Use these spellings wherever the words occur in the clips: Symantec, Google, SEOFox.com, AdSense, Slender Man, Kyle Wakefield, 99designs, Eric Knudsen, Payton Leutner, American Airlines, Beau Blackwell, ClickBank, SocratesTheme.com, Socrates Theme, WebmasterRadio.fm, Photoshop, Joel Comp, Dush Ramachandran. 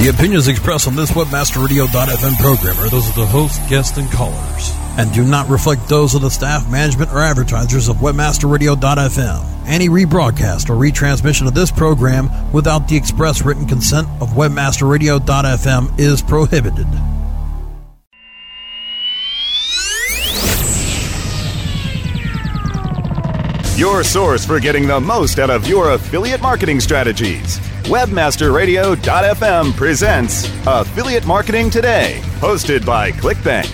The opinions expressed on this WebmasterRadio.fm program are those of the host, guests, and callers, and do not reflect those of the staff, management, or advertisers of WebmasterRadio.fm. Any rebroadcast or retransmission of this program without the express written consent of WebmasterRadio.fm is prohibited. Your source for getting the most out of your affiliate marketing strategies. WebmasterRadio.fm presents Affiliate Marketing Today, hosted by ClickBank.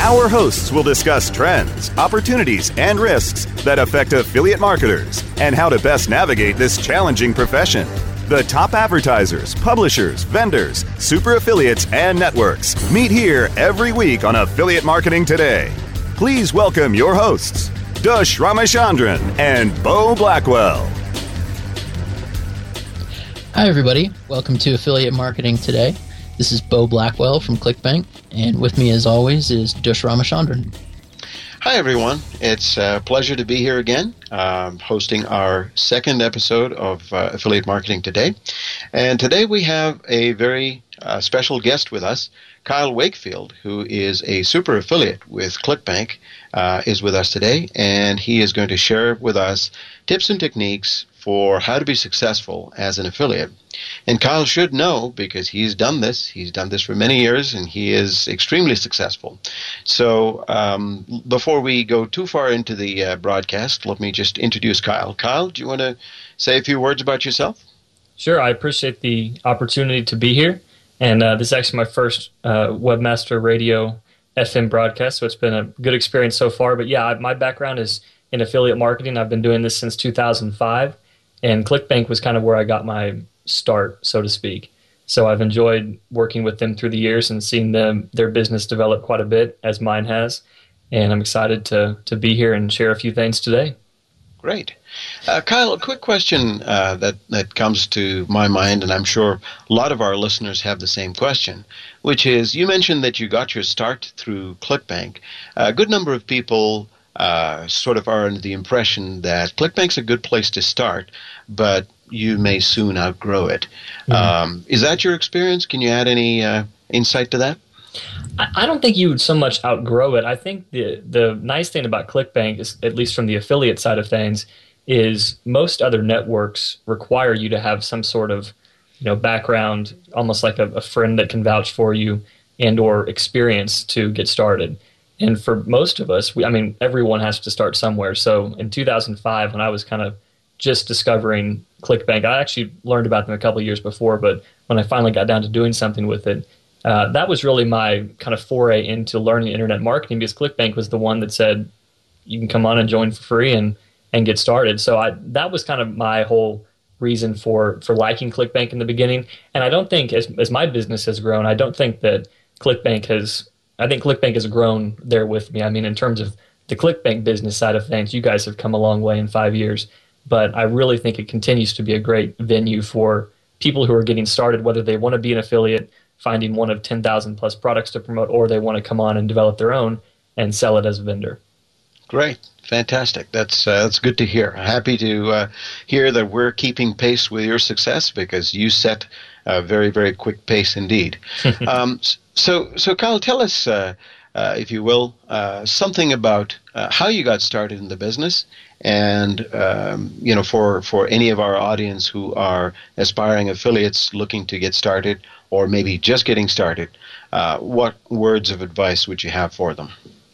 Our hosts will discuss trends, opportunities, and risks that affect affiliate marketers and how to best navigate this challenging profession. The top advertisers, publishers, vendors, super affiliates, and networks meet here every week on Affiliate Marketing Today. Please welcome your hosts, Dush Ramachandran and Beau Blackwell. Hi, everybody. Welcome to Affiliate Marketing Today. This is Beau Blackwell from ClickBank, and with me, as always, is Dush Ramachandran. Hi, everyone. It's a pleasure to be here again, hosting our second episode of Affiliate Marketing Today. And today we have a very special guest with us. Kyle Wakefield, who is a super affiliate with ClickBank, is with us today, and he is going to share with us tips and techniques for how to be successful as an affiliate. And Kyle should know, because he's done this. He's done this for many years, and he is extremely successful. So before we go too far into the broadcast, let me just introduce Kyle. Kyle, do you want to say a few words about yourself? Sure. I appreciate the opportunity to be here. And this is actually my first Webmaster Radio FM broadcast, so it's been a good experience so far. But yeah, my background is in affiliate marketing. I've been doing this since 2005, and ClickBank was kind of where I got my start, so to speak. So I've enjoyed working with them through the years and seeing their business develop quite a bit, as mine has. And I'm excited to be here and share a few things today. Great. Kyle, a quick question that comes to my mind, and I'm sure a lot of our listeners have the same question, which is, you mentioned that you got your start through ClickBank. A good number of people sort of are under the impression that ClickBank's a good place to start, but you may soon outgrow it. Mm-hmm. Is that your experience? Can you add any insight to that? I don't think you would so much outgrow it. I think the nice thing about ClickBank, is, at least from the affiliate side of things, is most other networks require you to have some sort of background, almost like a friend that can vouch for you and or experience to get started. And for most of us, everyone has to start somewhere. So in 2005, when I was kind of just discovering ClickBank, I actually learned about them a couple of years before, but when I finally got down to doing something with it, that was really my kind of foray into learning internet marketing, because ClickBank was the one that said, you can come on and join for free and get started. So that was kind of my whole reason for liking ClickBank in the beginning. And I don't think, as my business has grown, I don't think that ClickBank has, I think ClickBank has grown there with me. I mean, in terms of the ClickBank business side of things, you guys have come a long way in 5 years. But I really think it continues to be a great venue for people who are getting started, whether they want to be an affiliate, finding one of 10,000 plus products to promote, or they want to come on and develop their own and sell it as a vendor. Great. Fantastic. That's good to hear. Happy to hear that we're keeping pace with your success, because you set a very, very quick pace indeed. So Kyle, tell us, if you will, something about how you got started in the business, and for any of our audience who are aspiring affiliates looking to get started, or maybe just getting started, what words of advice would you have for them?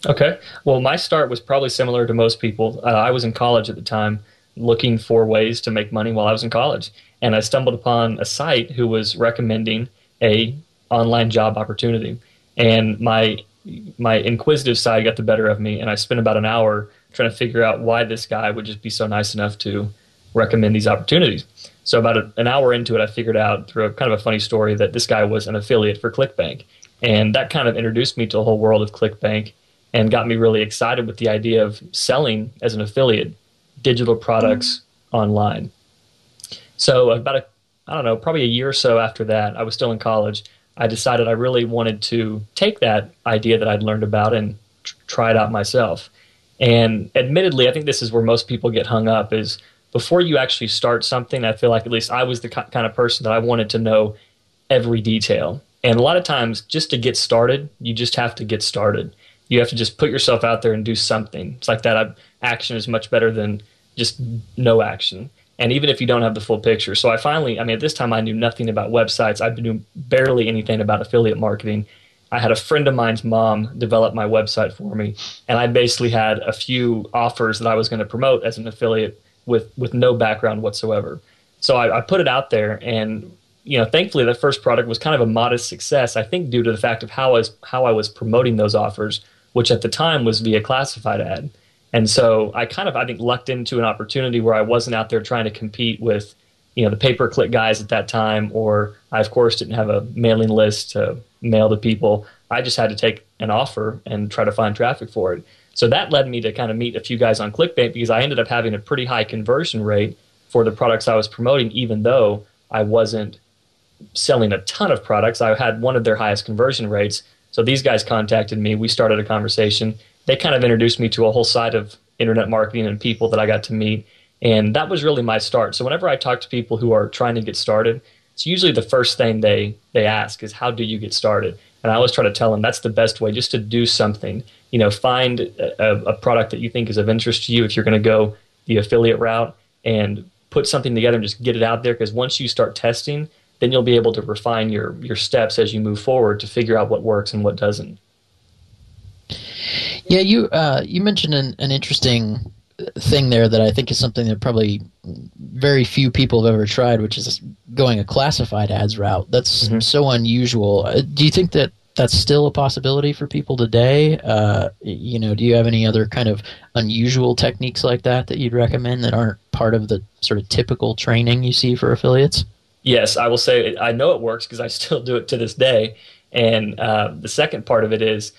Okay. Well, my start was probably similar to most people. I was in college at the time, looking for ways to make money while I was in college. And I stumbled upon a site who was recommending a online job opportunity. And my inquisitive side got the better of me, and I spent about an hour trying to figure out why this guy would just be so nice enough to recommend these opportunities. So about an hour into it, I figured out through kind of a funny story that this guy was an affiliate for ClickBank. And that kind of introduced me to the whole world of ClickBank, and got me really excited with the idea of selling as an affiliate digital products online. So about probably a year or so after that, I was still in college, I decided I really wanted to take that idea that I'd learned about and try it out myself. And admittedly, I think this is where most people get hung up, is before you actually start something, I feel like at least I was the kind of person that I wanted to know every detail. And a lot of times, just to get started, you just have to get started. You have to just put yourself out there and do something. It's like that. Action is much better than just no action. And even if you don't have the full picture. So I finally, at this time I knew nothing about websites. I knew barely anything about affiliate marketing. I had a friend of mine's mom develop my website for me. And I basically had a few offers that I was going to promote as an affiliate with no background whatsoever. So I put it out there, and thankfully that first product was kind of a modest success, I think due to the fact of how I was promoting those offers, which at the time was via classified ad. And so I kind of, lucked into an opportunity where I wasn't out there trying to compete with, the pay-per-click guys at that time, or I, of course, didn't have a mailing list to mail to people. I just had to take an offer and try to find traffic for it. So that led me to kind of meet a few guys on ClickBank, because I ended up having a pretty high conversion rate for the products I was promoting, even though I wasn't selling a ton of products. I had one of their highest conversion rates. So these guys contacted me. We started a conversation. They kind of introduced me to a whole side of internet marketing and people that I got to meet. And that was really my start. So whenever I talk to people who are trying to get started, it's usually the first thing they ask is, how do you get started? And I always try to tell them that's the best way, just to do something. Find a product that you think is of interest to you if you're going to go the affiliate route, and put something together and just get it out there. Because once you start testing, then you'll be able to refine your steps as you move forward to figure out what works and what doesn't. Yeah, you mentioned an interesting thing there that I think is something that probably very few people have ever tried, which is going a classified ads route. That's so unusual. Do you think that that's still a possibility for people today? Do you have any other kind of unusual techniques like that you'd recommend that aren't part of the sort of typical training you see for affiliates? Yes, I will say I know it works because I still do it to this day. And the second part of it is,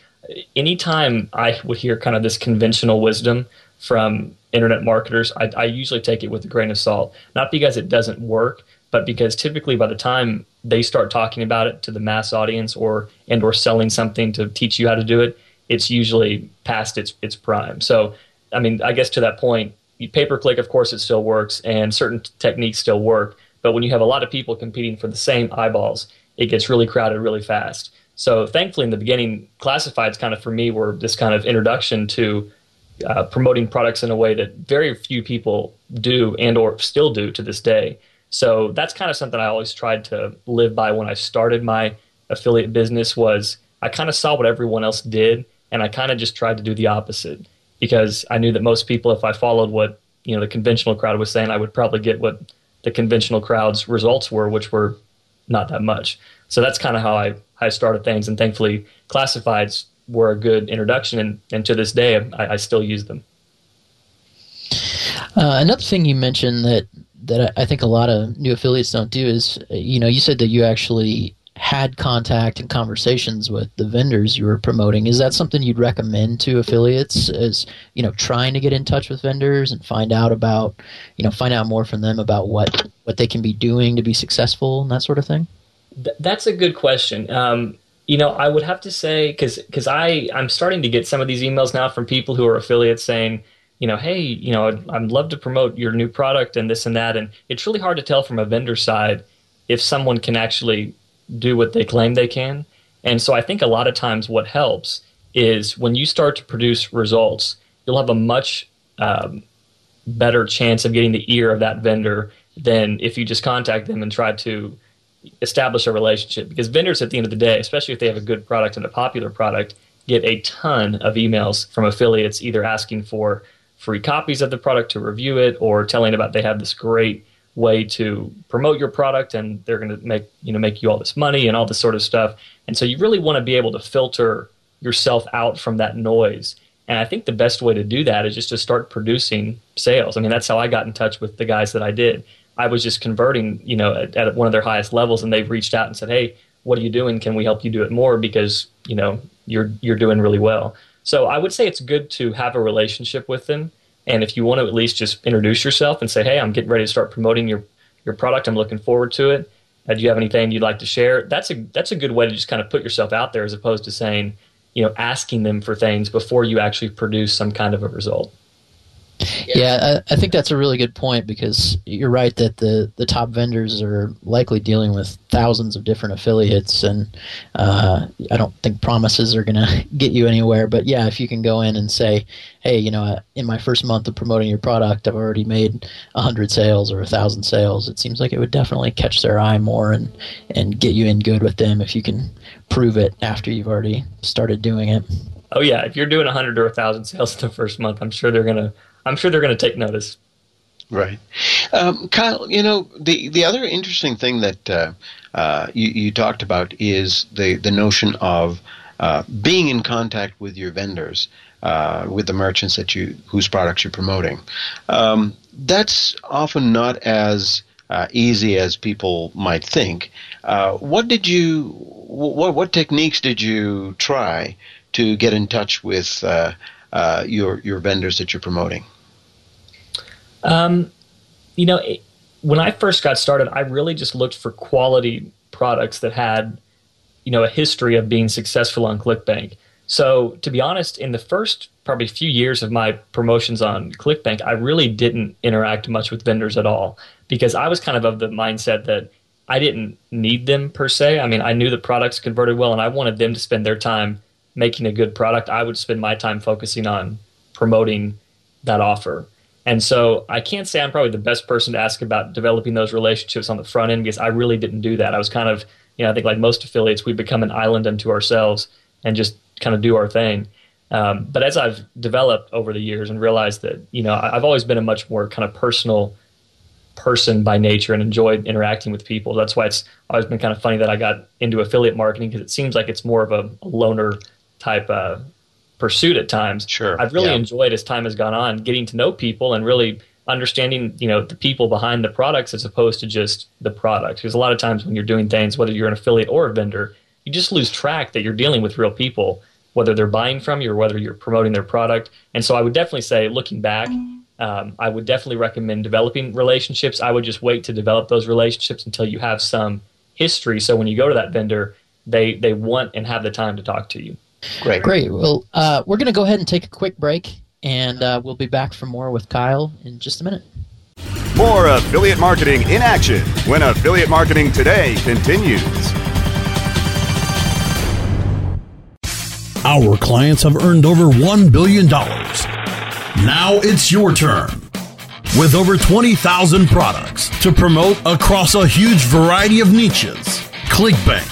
anytime I would hear kind of this conventional wisdom from internet marketers, I usually take it with a grain of salt. Not because it doesn't work, but because typically by the time they start talking about it to the mass audience or selling something to teach you how to do it, it's usually past its prime. So, I guess to that point, pay-per-click, of course, it still works, and certain techniques still work. But when you have a lot of people competing for the same eyeballs, it gets really crowded really fast. So thankfully in the beginning, classifieds kind of for me were this kind of introduction to promoting products in a way that very few people do and or still do to this day. So that's kind of something I always tried to live by when I started my affiliate business, was I kind of saw what everyone else did, and I kind of just tried to do the opposite, because I knew that most people, if I followed what the conventional crowd was saying, I would probably get what the conventional crowd's results were, which were not that much. So that's kind of how I started things, and thankfully classifieds were a good introduction, and to this day I still use them. Another thing you mentioned that I think a lot of new affiliates don't do is, you said that you actually had contact and conversations with the vendors you were promoting. Is that something you'd recommend to affiliates, as, trying to get in touch with vendors and find out more from them about what they can be doing to be successful and that sort of thing? That's a good question. I would have to say, because I'm starting to get some of these emails now from people who are affiliates saying, hey, I'd love to promote your new product and this and that. And it's really hard to tell from a vendor side if someone can actually do what they claim they can. And so I think a lot of times what helps is when you start to produce results, you'll have a much better chance of getting the ear of that vendor than if you just contact them and try to establish a relationship, because vendors at the end of the day, especially if they have a good product and a popular product, get a ton of emails from affiliates either asking for free copies of the product to review it, or telling about they have this great way to promote your product and they're going to make you all this money and all this sort of stuff. And so you really want to be able to filter yourself out from that noise. And I think the best way to do that is just to start producing sales. That's how I got in touch with the guys that I did. I was just converting, at one of their highest levels, and they've reached out and said, "Hey, what are you doing? Can we help you do it more? Because, you're doing really well." So I would say it's good to have a relationship with them. And if you want to at least just introduce yourself and say, "Hey, I'm getting ready to start promoting your product. I'm looking forward to it. Do you have anything you'd like to share?" That's a good way to just kind of put yourself out there, as opposed to saying, asking them for things before you actually produce some kind of a result. Yeah, I think that's a really good point, because you're right that the top vendors are likely dealing with thousands of different affiliates, and I don't think promises are going to get you anywhere. But yeah, if you can go in and say, hey, you know, in my first month of promoting your product, I've already made 100 sales or 1,000 sales, it seems like it would definitely catch their eye more and get you in good with them if you can prove it after you've already started doing it. Oh yeah, if you're doing 100 or 1,000 sales in the first month, I'm sure they're going to take notice. Right. Kyle, you know, the other interesting thing that you talked about is the notion of being in contact with your vendors, with the merchants that whose products you're promoting. That's often not as easy as people might think. What techniques did you try to get in touch with your vendors that you're promoting? You know, when I first got started, I really just looked for quality products that had, you know, a history of being successful on ClickBank. So to be honest, in the first probably few years of my promotions on ClickBank, I really didn't interact much with vendors at all, because I was kind of the mindset that I didn't need them per se. I mean, I knew the products converted well, and I wanted them to spend their time making a good product. I would spend my time focusing on promoting that offer. And so I can't say I'm probably the best person to ask about developing those relationships on the front end, because I really didn't do that. I was kind of, you know, I think like most affiliates, we become an island unto ourselves and just kind of do our thing. But as I've developed over the years and realized that, you know, I've always been a much more kind of personal person by nature and enjoyed interacting with people. That's why it's always been kind of funny that I got into affiliate marketing, because it seems like it's more of a loner type pursuit at times. Sure. I've really enjoyed, as time has gone on, getting to know people and really understanding, you know, the people behind the products as opposed to just the products. Because a lot of times when you're doing things, whether you're an affiliate or a vendor, you just lose track that you're dealing with real people, whether they're buying from you or whether you're promoting their product. And so I would definitely say, looking back, I would definitely recommend developing relationships. I would just wait to develop those relationships until you have some history. So when you go to that vendor, they want and have the time to talk to you. Great. Well, we're going to go ahead and take a quick break, and we'll be back for more with Kyle in just a minute. More affiliate marketing in action when Affiliate Marketing Today continues. Our clients have earned over $1 billion. Now it's your turn. With over 20,000 products to promote across a huge variety of niches, ClickBank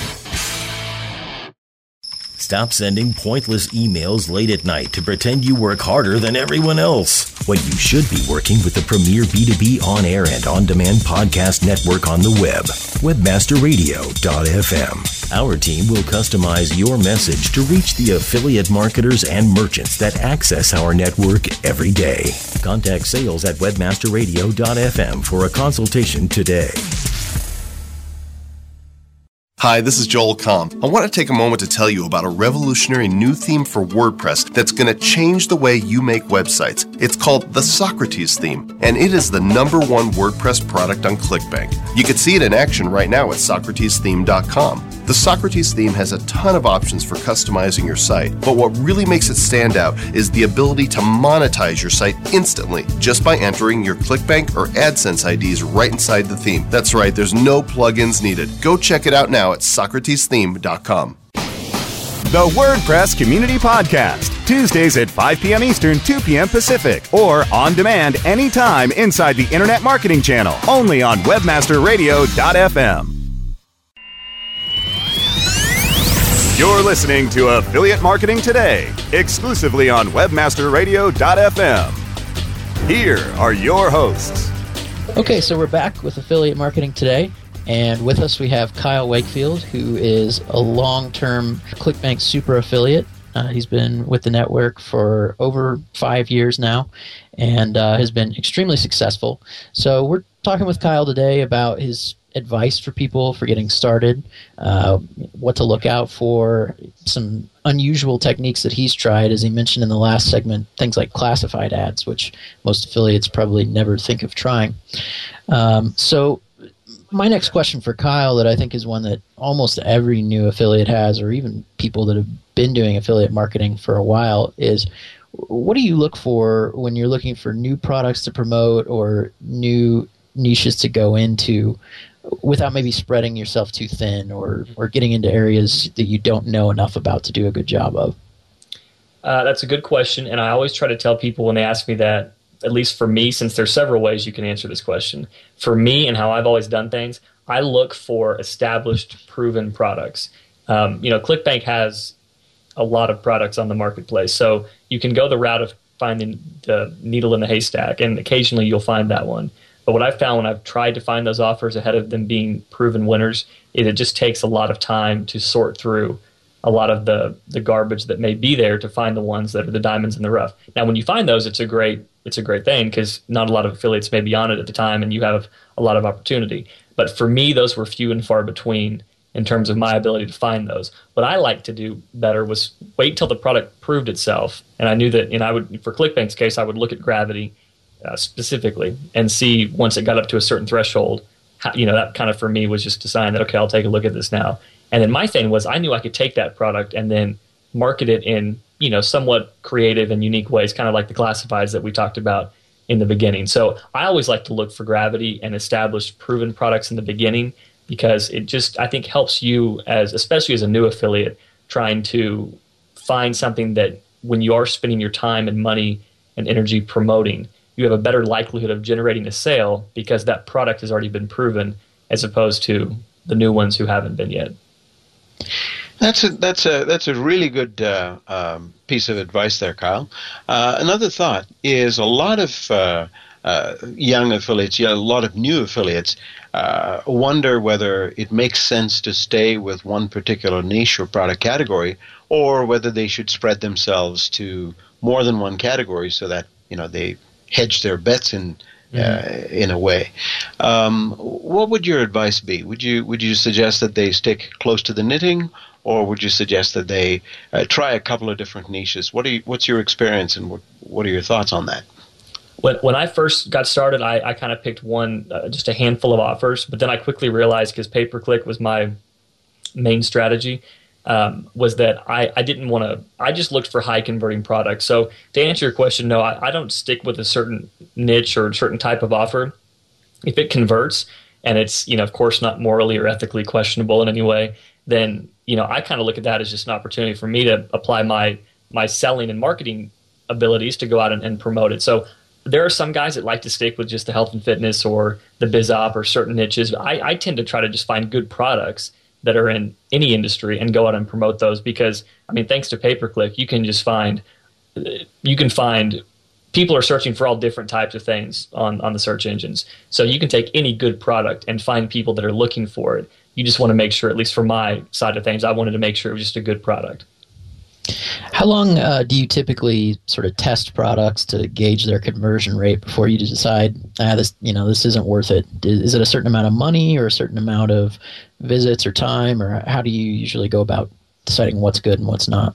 Stop sending pointless emails late at night to pretend you work harder than everyone else, when you should be working with the premier B2B on-air and on-demand podcast network on the web, WebmasterRadio.fm. Our team will customize your message to reach the affiliate marketers and merchants that access our network every day. Contact sales at WebmasterRadio.fm for a consultation today. Hi, this is Joel Comp. I want to take a moment to tell you about a revolutionary new theme for WordPress that's going to change the way you make websites. It's called the Socrates Theme, and it is the #1 WordPress product on ClickBank. You can see it in action right now at SocratesTheme.com. The Socrates Theme has a ton of options for customizing your site, but what really makes it stand out is the ability to monetize your site instantly just by entering your ClickBank or AdSense IDs right inside the theme. That's right, there's no plugins needed. Go check it out now at SocratesTheme.com. The WordPress Community Podcast, Tuesdays at 5 p.m. Eastern, 2 p.m. Pacific, or on demand anytime inside the Internet Marketing Channel, only on WebmasterRadio.fm. You're listening to Affiliate Marketing Today, exclusively on WebmasterRadio.fm. Here are your hosts. Okay, so we're back with Affiliate Marketing Today, and with us we have Kyle Wakefield, who is a long-term ClickBank super affiliate. He's been with the network for over 5 years now, and has been extremely successful. So we're talking with Kyle today about his advice for people for getting started, what to look out for, some unusual techniques that he's tried, as he mentioned in the last segment, things like classified ads, which most affiliates probably never think of trying. So my next question for Kyle, that I think is one that almost every new affiliate has, or even people that have been doing affiliate marketing for a while, is what do you look for when you're looking for new products to promote or new niches to go into without maybe spreading yourself too thin, or getting into areas that you don't know enough about to do a good job of? That's a good question, and I always try to tell people when they ask me that, at least for me, since there's several ways you can answer this question. For me and how I've always done things, I look for established, proven products. ClickBank has a lot of products on the marketplace, so you can go the route of finding the needle in the haystack, and occasionally you'll find that one. But what I've found when I've tried to find those offers ahead of them being proven winners is it just takes a lot of time to sort through a lot of the garbage that may be there to find the ones that are the diamonds in the rough. Now, when you find those, it's a great thing, because not a lot of affiliates may be on it at the time, and you have a lot of opportunity. But for me, those were few and far between in terms of my ability to find those. What I like to do better was wait till the product proved itself. And I knew that, and I would, for ClickBank's case, I would look at Gravity specifically and see once it got up to a certain threshold, how, that kind of for me was just a sign that, okay, I'll take a look at this now. And then my thing was I knew I could take that product and then market it in, somewhat creative and unique ways, kind of like the classifieds that we talked about in the beginning. So I always like to look for Gravity and established proven products in the beginning, because it just, I think, helps you, especially as a new affiliate, trying to find something that when you are spending your time and money and energy promoting, you have a better likelihood of generating a sale because that product has already been proven, as opposed to the new ones who haven't been yet. That's a really good piece of advice there, Kyle. Another thought is a lot of young affiliates, a lot of new affiliates, wonder whether it makes sense to stay with one particular niche or product category, or whether they should spread themselves to more than one category so that they hedge their bets in a way. What would your advice be? Would you suggest that they stick close to the knitting, or would you suggest that they try a couple of different niches? What's your experience, and what are your thoughts on that? When I first got started, I kind of picked just a handful of offers, but then I quickly realized, because pay-per-click was my main strategy, was that I didn't want to, I just looked for high converting products. So to answer your question, no, I don't stick with a certain niche or a certain type of offer. If it converts and it's, of course, not morally or ethically questionable in any way, then, I kind of look at that as just an opportunity for me to apply my selling and marketing abilities to go out and promote it. So there are some guys that like to stick with just the health and fitness or the biz op or certain niches. I tend to try to just find good products that are in any industry and go out and promote those, because, thanks to pay-per-click, you can find people are searching for all different types of things on the search engines. So you can take any good product and find people that are looking for it. You just want to make sure, at least for my side of things, I wanted to make sure it was just a good product. How long do you typically sort of test products to gauge their conversion rate before you decide, this isn't worth it? Is it a certain amount of money or a certain amount of visits or time, or how do you usually go about deciding what's good and what's not?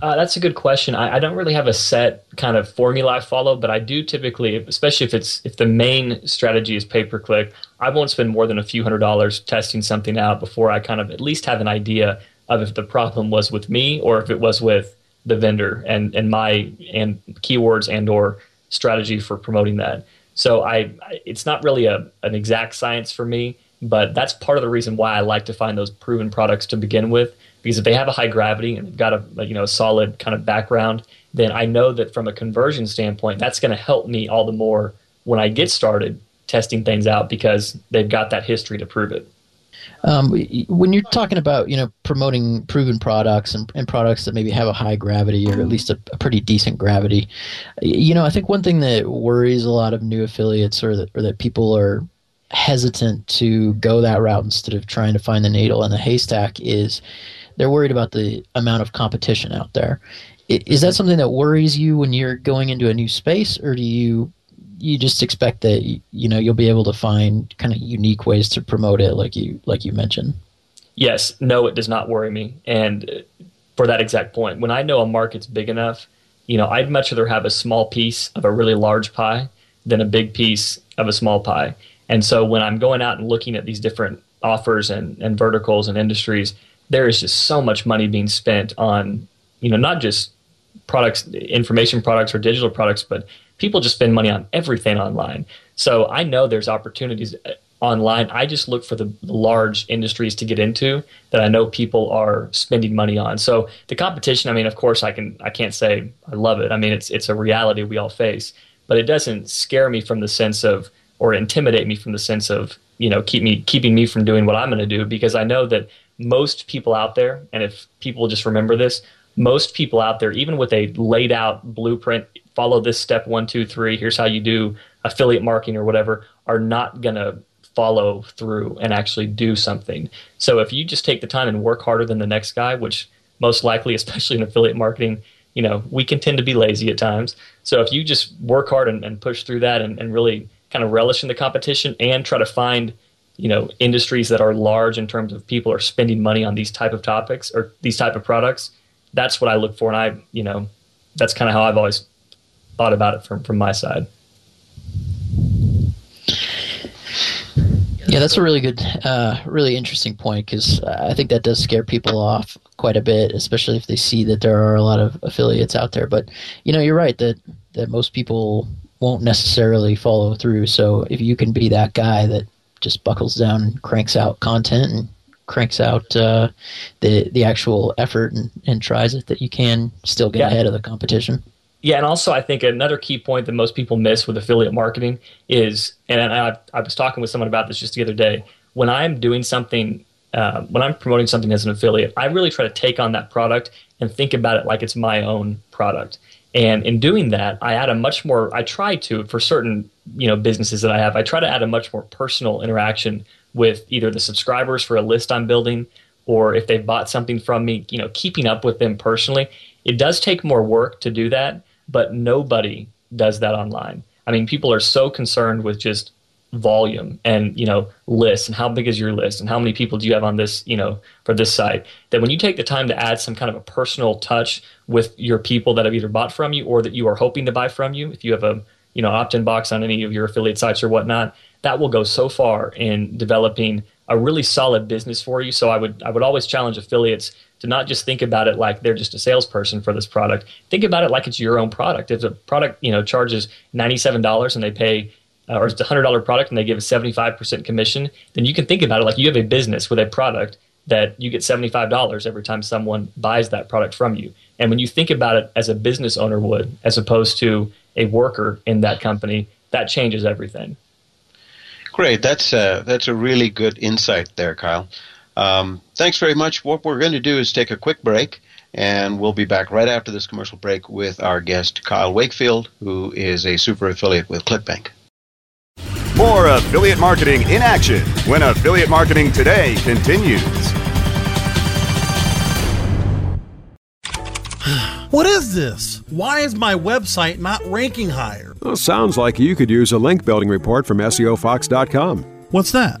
That's a good question. I don't really have a set kind of formula I follow, but I do typically, especially if the main strategy is pay-per-click, I won't spend more than a few $100s testing something out before I kind of at least have an idea of if the problem was with me or if it was with the vendor and my and keywords and or strategy for promoting that. So it's not really an exact science for me, but that's part of the reason why I like to find those proven products to begin with, because if they have a high gravity and they've got a solid kind of background, then I know that from a conversion standpoint, that's going to help me all the more when I get started testing things out, because they've got that history to prove it. When you're talking about promoting proven products and products that maybe have a high gravity or at least a pretty decent gravity, I think one thing that worries a lot of new affiliates or that people are hesitant to go that route instead of trying to find the needle in the haystack is they're worried about the amount of competition out there. Is that something that worries you when you're going into a new space, or do you you just expect that, you know, you'll be able to find kind of unique ways to promote it, like you mentioned. Yes. No, it does not worry me. And for that exact point, when I know a market's big enough, you know, I'd much rather have a small piece of a really large pie than a big piece of a small pie. And so when I'm going out and looking at these different offers and verticals and industries, there is just so much money being spent on, you know, not just products, information products or digital products, but people just spend money on everything online. So I know there's opportunities online. I just look for the large industries to get into that I know people are spending money on. So the competition, I mean, of course, I can't say I love it. I mean, it's a reality we all face, but it doesn't scare me from the sense of, or intimidate me from the sense of, you know, keeping me from doing what I'm going to do, because I know that most people out there, and if people just remember this, most people out there, even with a laid out blueprint, follow this step 1, 2, 3, here's how you do affiliate marketing or whatever, are not going to follow through and actually do something. So if you just take the time and work harder than the next guy, which most likely, especially in affiliate marketing, you know, we can tend to be lazy at times. So if you just work hard and push through that and really kind of relish in the competition and try to find, you know, industries that are large in terms of people are spending money on these type of topics or these type of products, that's what I look for. And I, you know, that's kind of how I've always thought about it from my side. Yeah, that's a really good, really interesting point, because I think that does scare people off quite a bit, especially if they see that there are a lot of affiliates out there. But, you know, you're right that most people won't necessarily follow through. So if you can be that guy that just buckles down and cranks out content and cranks out the actual effort and tries it, that you can still get ahead of the competition. Yeah, and also I think another key point that most people miss with affiliate marketing is, and I was talking with someone about this just the other day, when I'm doing something, when I'm promoting something as an affiliate, I really try to take on that product and think about it like it's my own product. And in doing that, I try to add a much more personal interaction with either the subscribers for a list I'm building, or if they've bought something from me, you know, keeping up with them personally. It does take more work to do that, but nobody does that online. I mean, people are so concerned with just volume and, you know, lists and how big is your list and how many people do you have on this, you know, for this site, that when you take the time to add some kind of a personal touch with your people that have either bought from you or that you are hoping to buy from you, if you have a, you know, opt-in box on any of your affiliate sites or whatnot, that will go so far in developing a really solid business for you. So I would always challenge affiliates to not just think about it like they're just a salesperson for this product. Think about it like it's your own product. If a product, you know, charges $97 and they pay, or it's a $100 product and they give a 75% commission, then you can think about it like you have a business with a product that you get $75 every time someone buys that product from you. And when you think about it as a business owner would, as opposed to a worker in that company, that changes everything. Great. That's a really good insight there, Kyle. Thanks very much. What we're going to do is take a quick break, and we'll be back right after this commercial break with our guest, Kyle Wakefield, who is a super affiliate with ClickBank. More affiliate marketing in action when Affiliate Marketing Today continues. What is this? Why is my website not ranking higher? Well, sounds like you could use a link building report from SEOFox.com. What's that?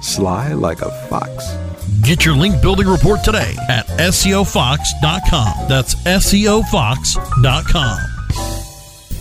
Sly like a fox. Get your link building report today at SEOFox.com. That's SEOFox.com.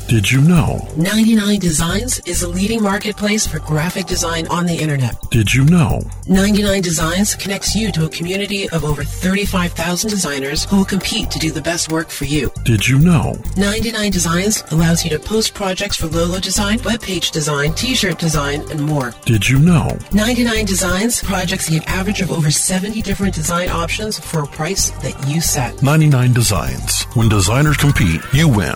Did you know 99designs is a leading marketplace for graphic design on the internet? Did you know 99designs connects you to a community of over 35,000 designers who will compete to do the best work for you? Did you know 99designs allows you to post projects for logo design, web page design, t-shirt design, and more? Did you know 99designs projects the average of over 70 different design options for a price that you set? 99designs. When designers compete, you win.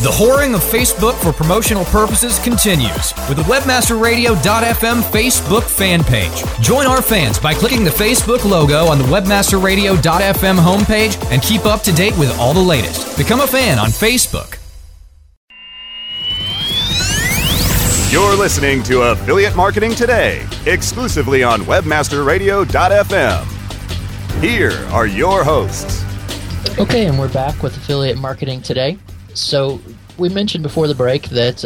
The whoring of Facebook for promotional purposes continues with the WebmasterRadio.fm Facebook fan page. Join our fans by clicking the Facebook logo on the WebmasterRadio.fm homepage and keep up to date with all the latest. Become a fan on Facebook. You're listening to Affiliate Marketing Today, exclusively on WebmasterRadio.fm. Here are your hosts. Okay, and we're back with Affiliate Marketing Today. So we mentioned before the break that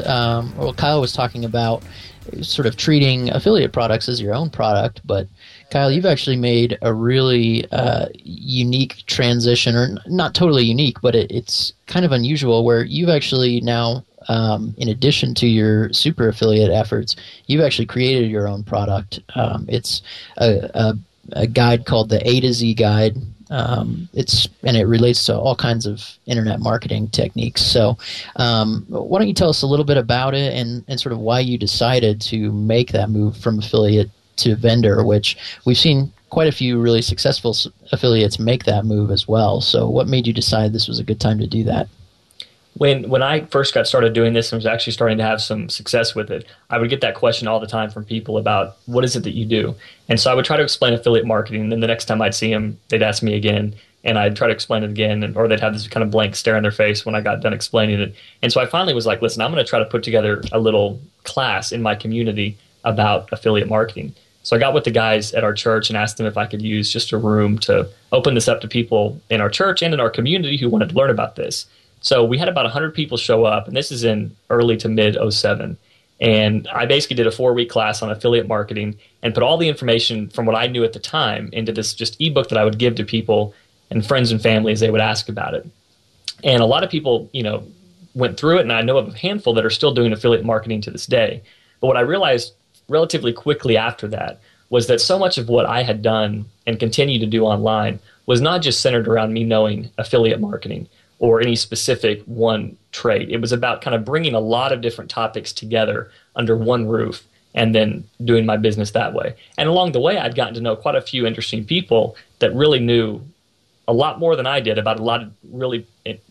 Kyle was talking about sort of treating affiliate products as your own product, but Kyle, you've actually made a really unique transition, or not totally unique, but it's kind of unusual, where you've actually now, in addition to your super affiliate efforts, you've actually created your own product. It's a guide called the A-to-Z Guide. It relates to all kinds of internet marketing techniques. So why don't you tell us a little bit about it and sort of why you decided to make that move from affiliate to vendor, which we've seen quite a few really successful affiliates make that move as well. So what made you decide this was a good time to do that? When I first got started doing this and was actually starting to have some success with it, I would get that question all the time from people about, what is it that you do? And so I would try to explain affiliate marketing, and then the next time I'd see them, they'd ask me again, and I'd try to explain it again, or they'd have this kind of blank stare on their face when I got done explaining it. And so I finally was like, listen, I'm going to try to put together a little class in my community about affiliate marketing. So I got with the guys at our church and asked them if I could use just a room to open this up to people in our church and in our community who wanted to learn about this. So we had about 100 people show up, and this is in early to mid 2007. And I basically did a 4-week class on affiliate marketing and put all the information from what I knew at the time into this just ebook that I would give to people and friends and family as they would ask about it. And a lot of people, went through it, and I know of a handful that are still doing affiliate marketing to this day. But what I realized relatively quickly after that was that so much of what I had done and continue to do online was not just centered around me knowing affiliate marketing or any specific one trait. It was about kind of bringing a lot of different topics together under one roof and then doing my business that way. And along the way, I'd gotten to know quite a few interesting people that really knew a lot more than I did about a lot of really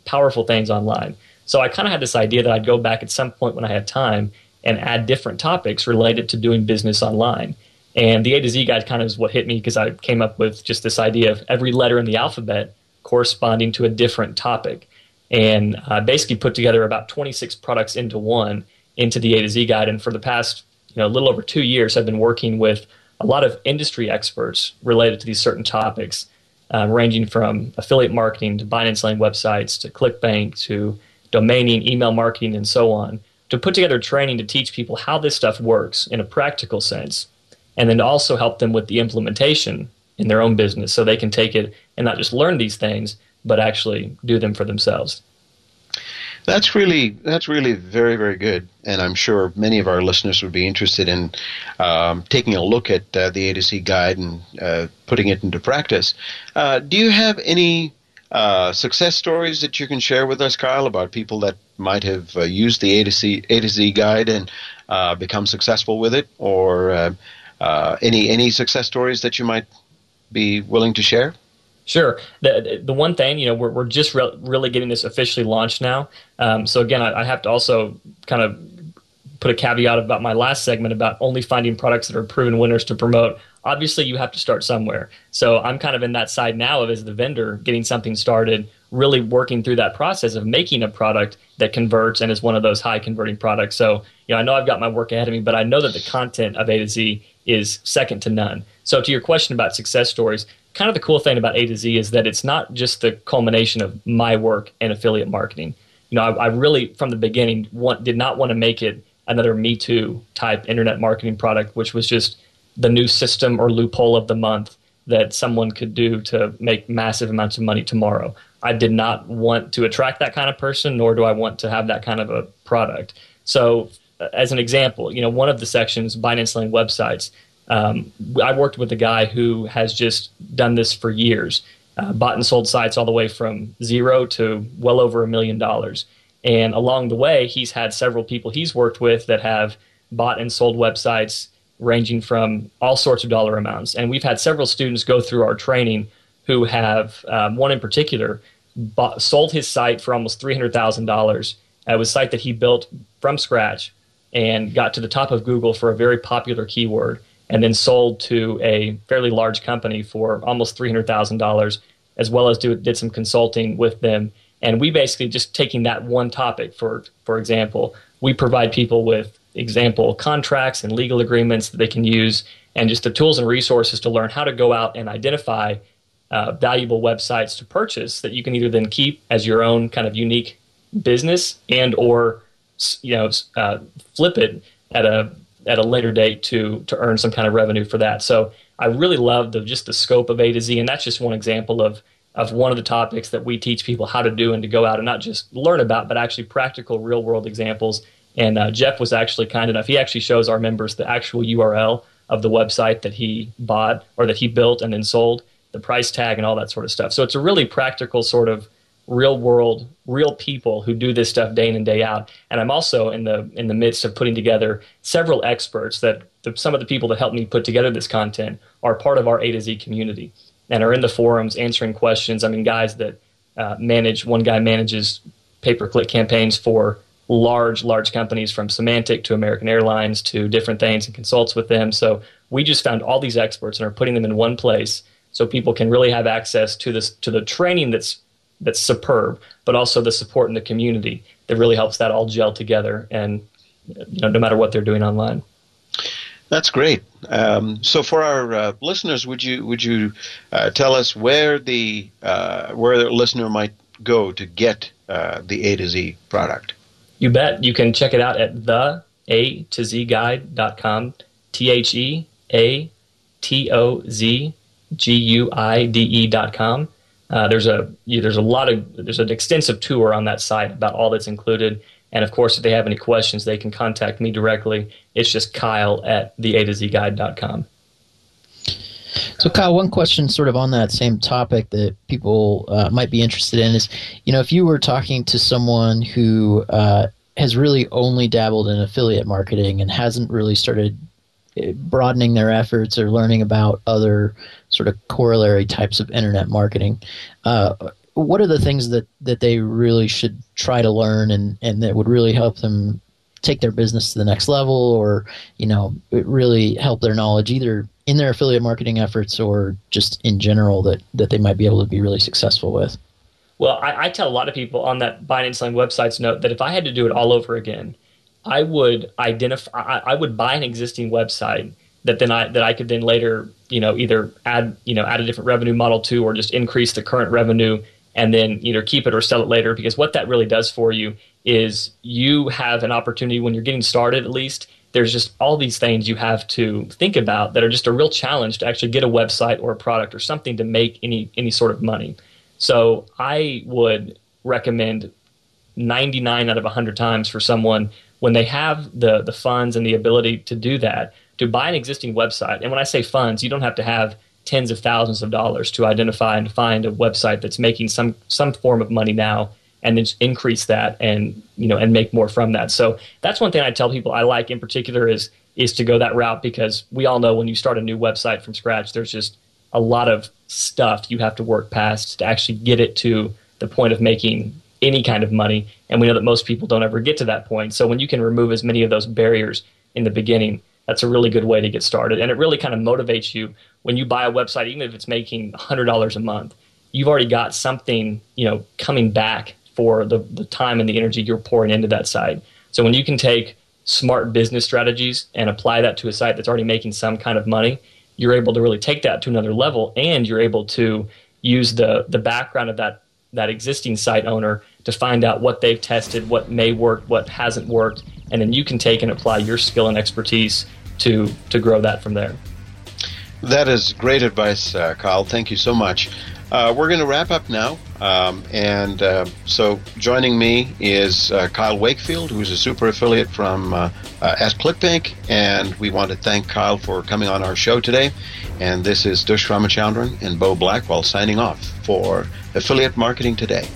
powerful things online. So I kind of had this idea that I'd go back at some point when I had time and add different topics related to doing business online. And the A to Z Guide kind of is what hit me, because I came up with just this idea of every letter in the alphabet corresponding to a different topic. And I basically put together about 26 products into one, into the A to Z Guide. And for the past a little over 2 years, I've been working with a lot of industry experts related to these certain topics, ranging from affiliate marketing to buying and selling websites to ClickBank to domaining, email marketing, and so on, to put together training to teach people how this stuff works in a practical sense, and then to also help them with the implementation in their own business so they can take it and not just learn these things, but actually do them for themselves. That's really very, very good. And I'm sure many of our listeners would be interested in taking a look at the A to Z Guide and putting it into practice. Do you have any success stories that you can share with us, Kyle, about people that might have used the A to Z Guide and become successful with it, or any success stories that you might be willing to share? Sure. The one thing, we're just really getting this officially launched now. So again, I have to also kind of put a caveat about my last segment about only finding products that are proven winners to promote. Obviously, you have to start somewhere. So I'm kind of in that side now of, as the vendor, getting something started, really working through that process of making a product that converts and is one of those high converting products. So I know I've got my work ahead of me, but I know that the content of A to Z is second to none. So to your question about success stories, kind of the cool thing about A to Z is that it's not just the culmination of my work and affiliate marketing. You know, I really, from the beginning, did not want to make it another Me Too type internet marketing product, which was just the new system or loophole of the month that someone could do to make massive amounts of money tomorrow. I did not want to attract that kind of person, nor do I want to have that kind of a product. So as an example, you know, one of the sections, Binance Lane websites, I worked with a guy who has just done this for years, bought and sold sites all the way from zero to well over $1 million. And along the way, he's had several people he's worked with that have bought and sold websites ranging from all sorts of dollar amounts. And we've had several students go through our training who have, one in particular, sold his site for almost $300,000. It was a site that he built from scratch and got to the top of Google for a very popular keyword, and then sold to a fairly large company for almost $300,000, as well as did some consulting with them. And we basically, just taking that one topic, for example, we provide people with example contracts and legal agreements that they can use, and just the tools and resources to learn how to go out and identify valuable websites to purchase that you can either then keep as your own kind of unique business, and or, you know, flip it at a later date to earn some kind of revenue for that. So I really love just the scope of A to Z, and that's just one example of one of the topics that we teach people how to do and to go out and not just learn about, but actually practical real-world examples. And Jeff was actually kind enough. He actually shows our members the actual URL of the website that he bought or that he built and then sold, the price tag and all that sort of stuff. So it's a really practical sort of real-world, real people who do this stuff day in and day out. And I'm also in the midst of putting together several experts that some of the people that helped me put together this content are part of our A to Z community and are in the forums answering questions. I mean, guys that one guy manages pay-per-click campaigns for large companies, from Symantec to American Airlines to different things, and consults with them. So we just found all these experts and are putting them in one place so people can really have access to this, to the training that's superb, but also the support in the community that really helps that all gel together, and, you know, no matter what they're doing online. That's great. So for our listeners, would you tell us where the listener might go to get the A to Z product? You bet. You can check it out at theAtoZguide.com, theAtoZguide.com. There's an extensive tour on that site about all that's included. And of course, if they have any questions, they can contact me directly. It's just Kyle at theAtoZguide.com. So, Kyle, one question sort of on that same topic that people might be interested in is, you know, if you were talking to someone who has really only dabbled in affiliate marketing and hasn't really started broadening their efforts or learning about other sort of corollary types of internet marketing, what are the things that they really should try to learn and that would really help them take their business to the next level, or, you know, really help their knowledge either in their affiliate marketing efforts or just in general that they might be able to be really successful with? Well, I tell a lot of people on that Binance Lane websites note that if I had to do it all over again, I would buy an existing website that I could then later, you know, either add a different revenue model to, or just increase the current revenue and then either keep it or sell it later. Because what that really does for you is you have an opportunity when you're getting started, at least. There's just all these things you have to think about that are just a real challenge to actually get a website or a product or something to make any sort of money. So I would recommend 99 out of 100 times for someone, when they have the funds and the ability to do that, to buy an existing website. And when I say funds, you don't have to have tens of thousands of dollars to identify and find a website that's making some form of money now, and then increase that and, you know, and make more from that. So that's one thing I tell people I like in particular is to go that route, because we all know when you start a new website from scratch, there's just a lot of stuff you have to work past to actually get it to the point of making any kind of money. And we know that most people don't ever get to that point. So when you can remove as many of those barriers in the beginning, that's a really good way to get started. And it really kind of motivates you when you buy a website, even if it's making $100 a month, you've already got something, you know, coming back for the time and the energy you're pouring into that site. So when you can take smart business strategies and apply that to a site that's already making some kind of money, you're able to really take that to another level, and you're able to use the background of that existing site owner to find out what they've tested, what may work, what hasn't worked, and then you can take and apply your skill and expertise to grow that from there. That is great advice, Kyle. Thank you so much. We're going to wrap up now, so joining me is Kyle Wakefield, who's a super affiliate from at ClickBank, and we want to thank Kyle for coming on our show today. And this is Dush Ramachandran and Beau Blackwell signing off for Affiliate Marketing Today.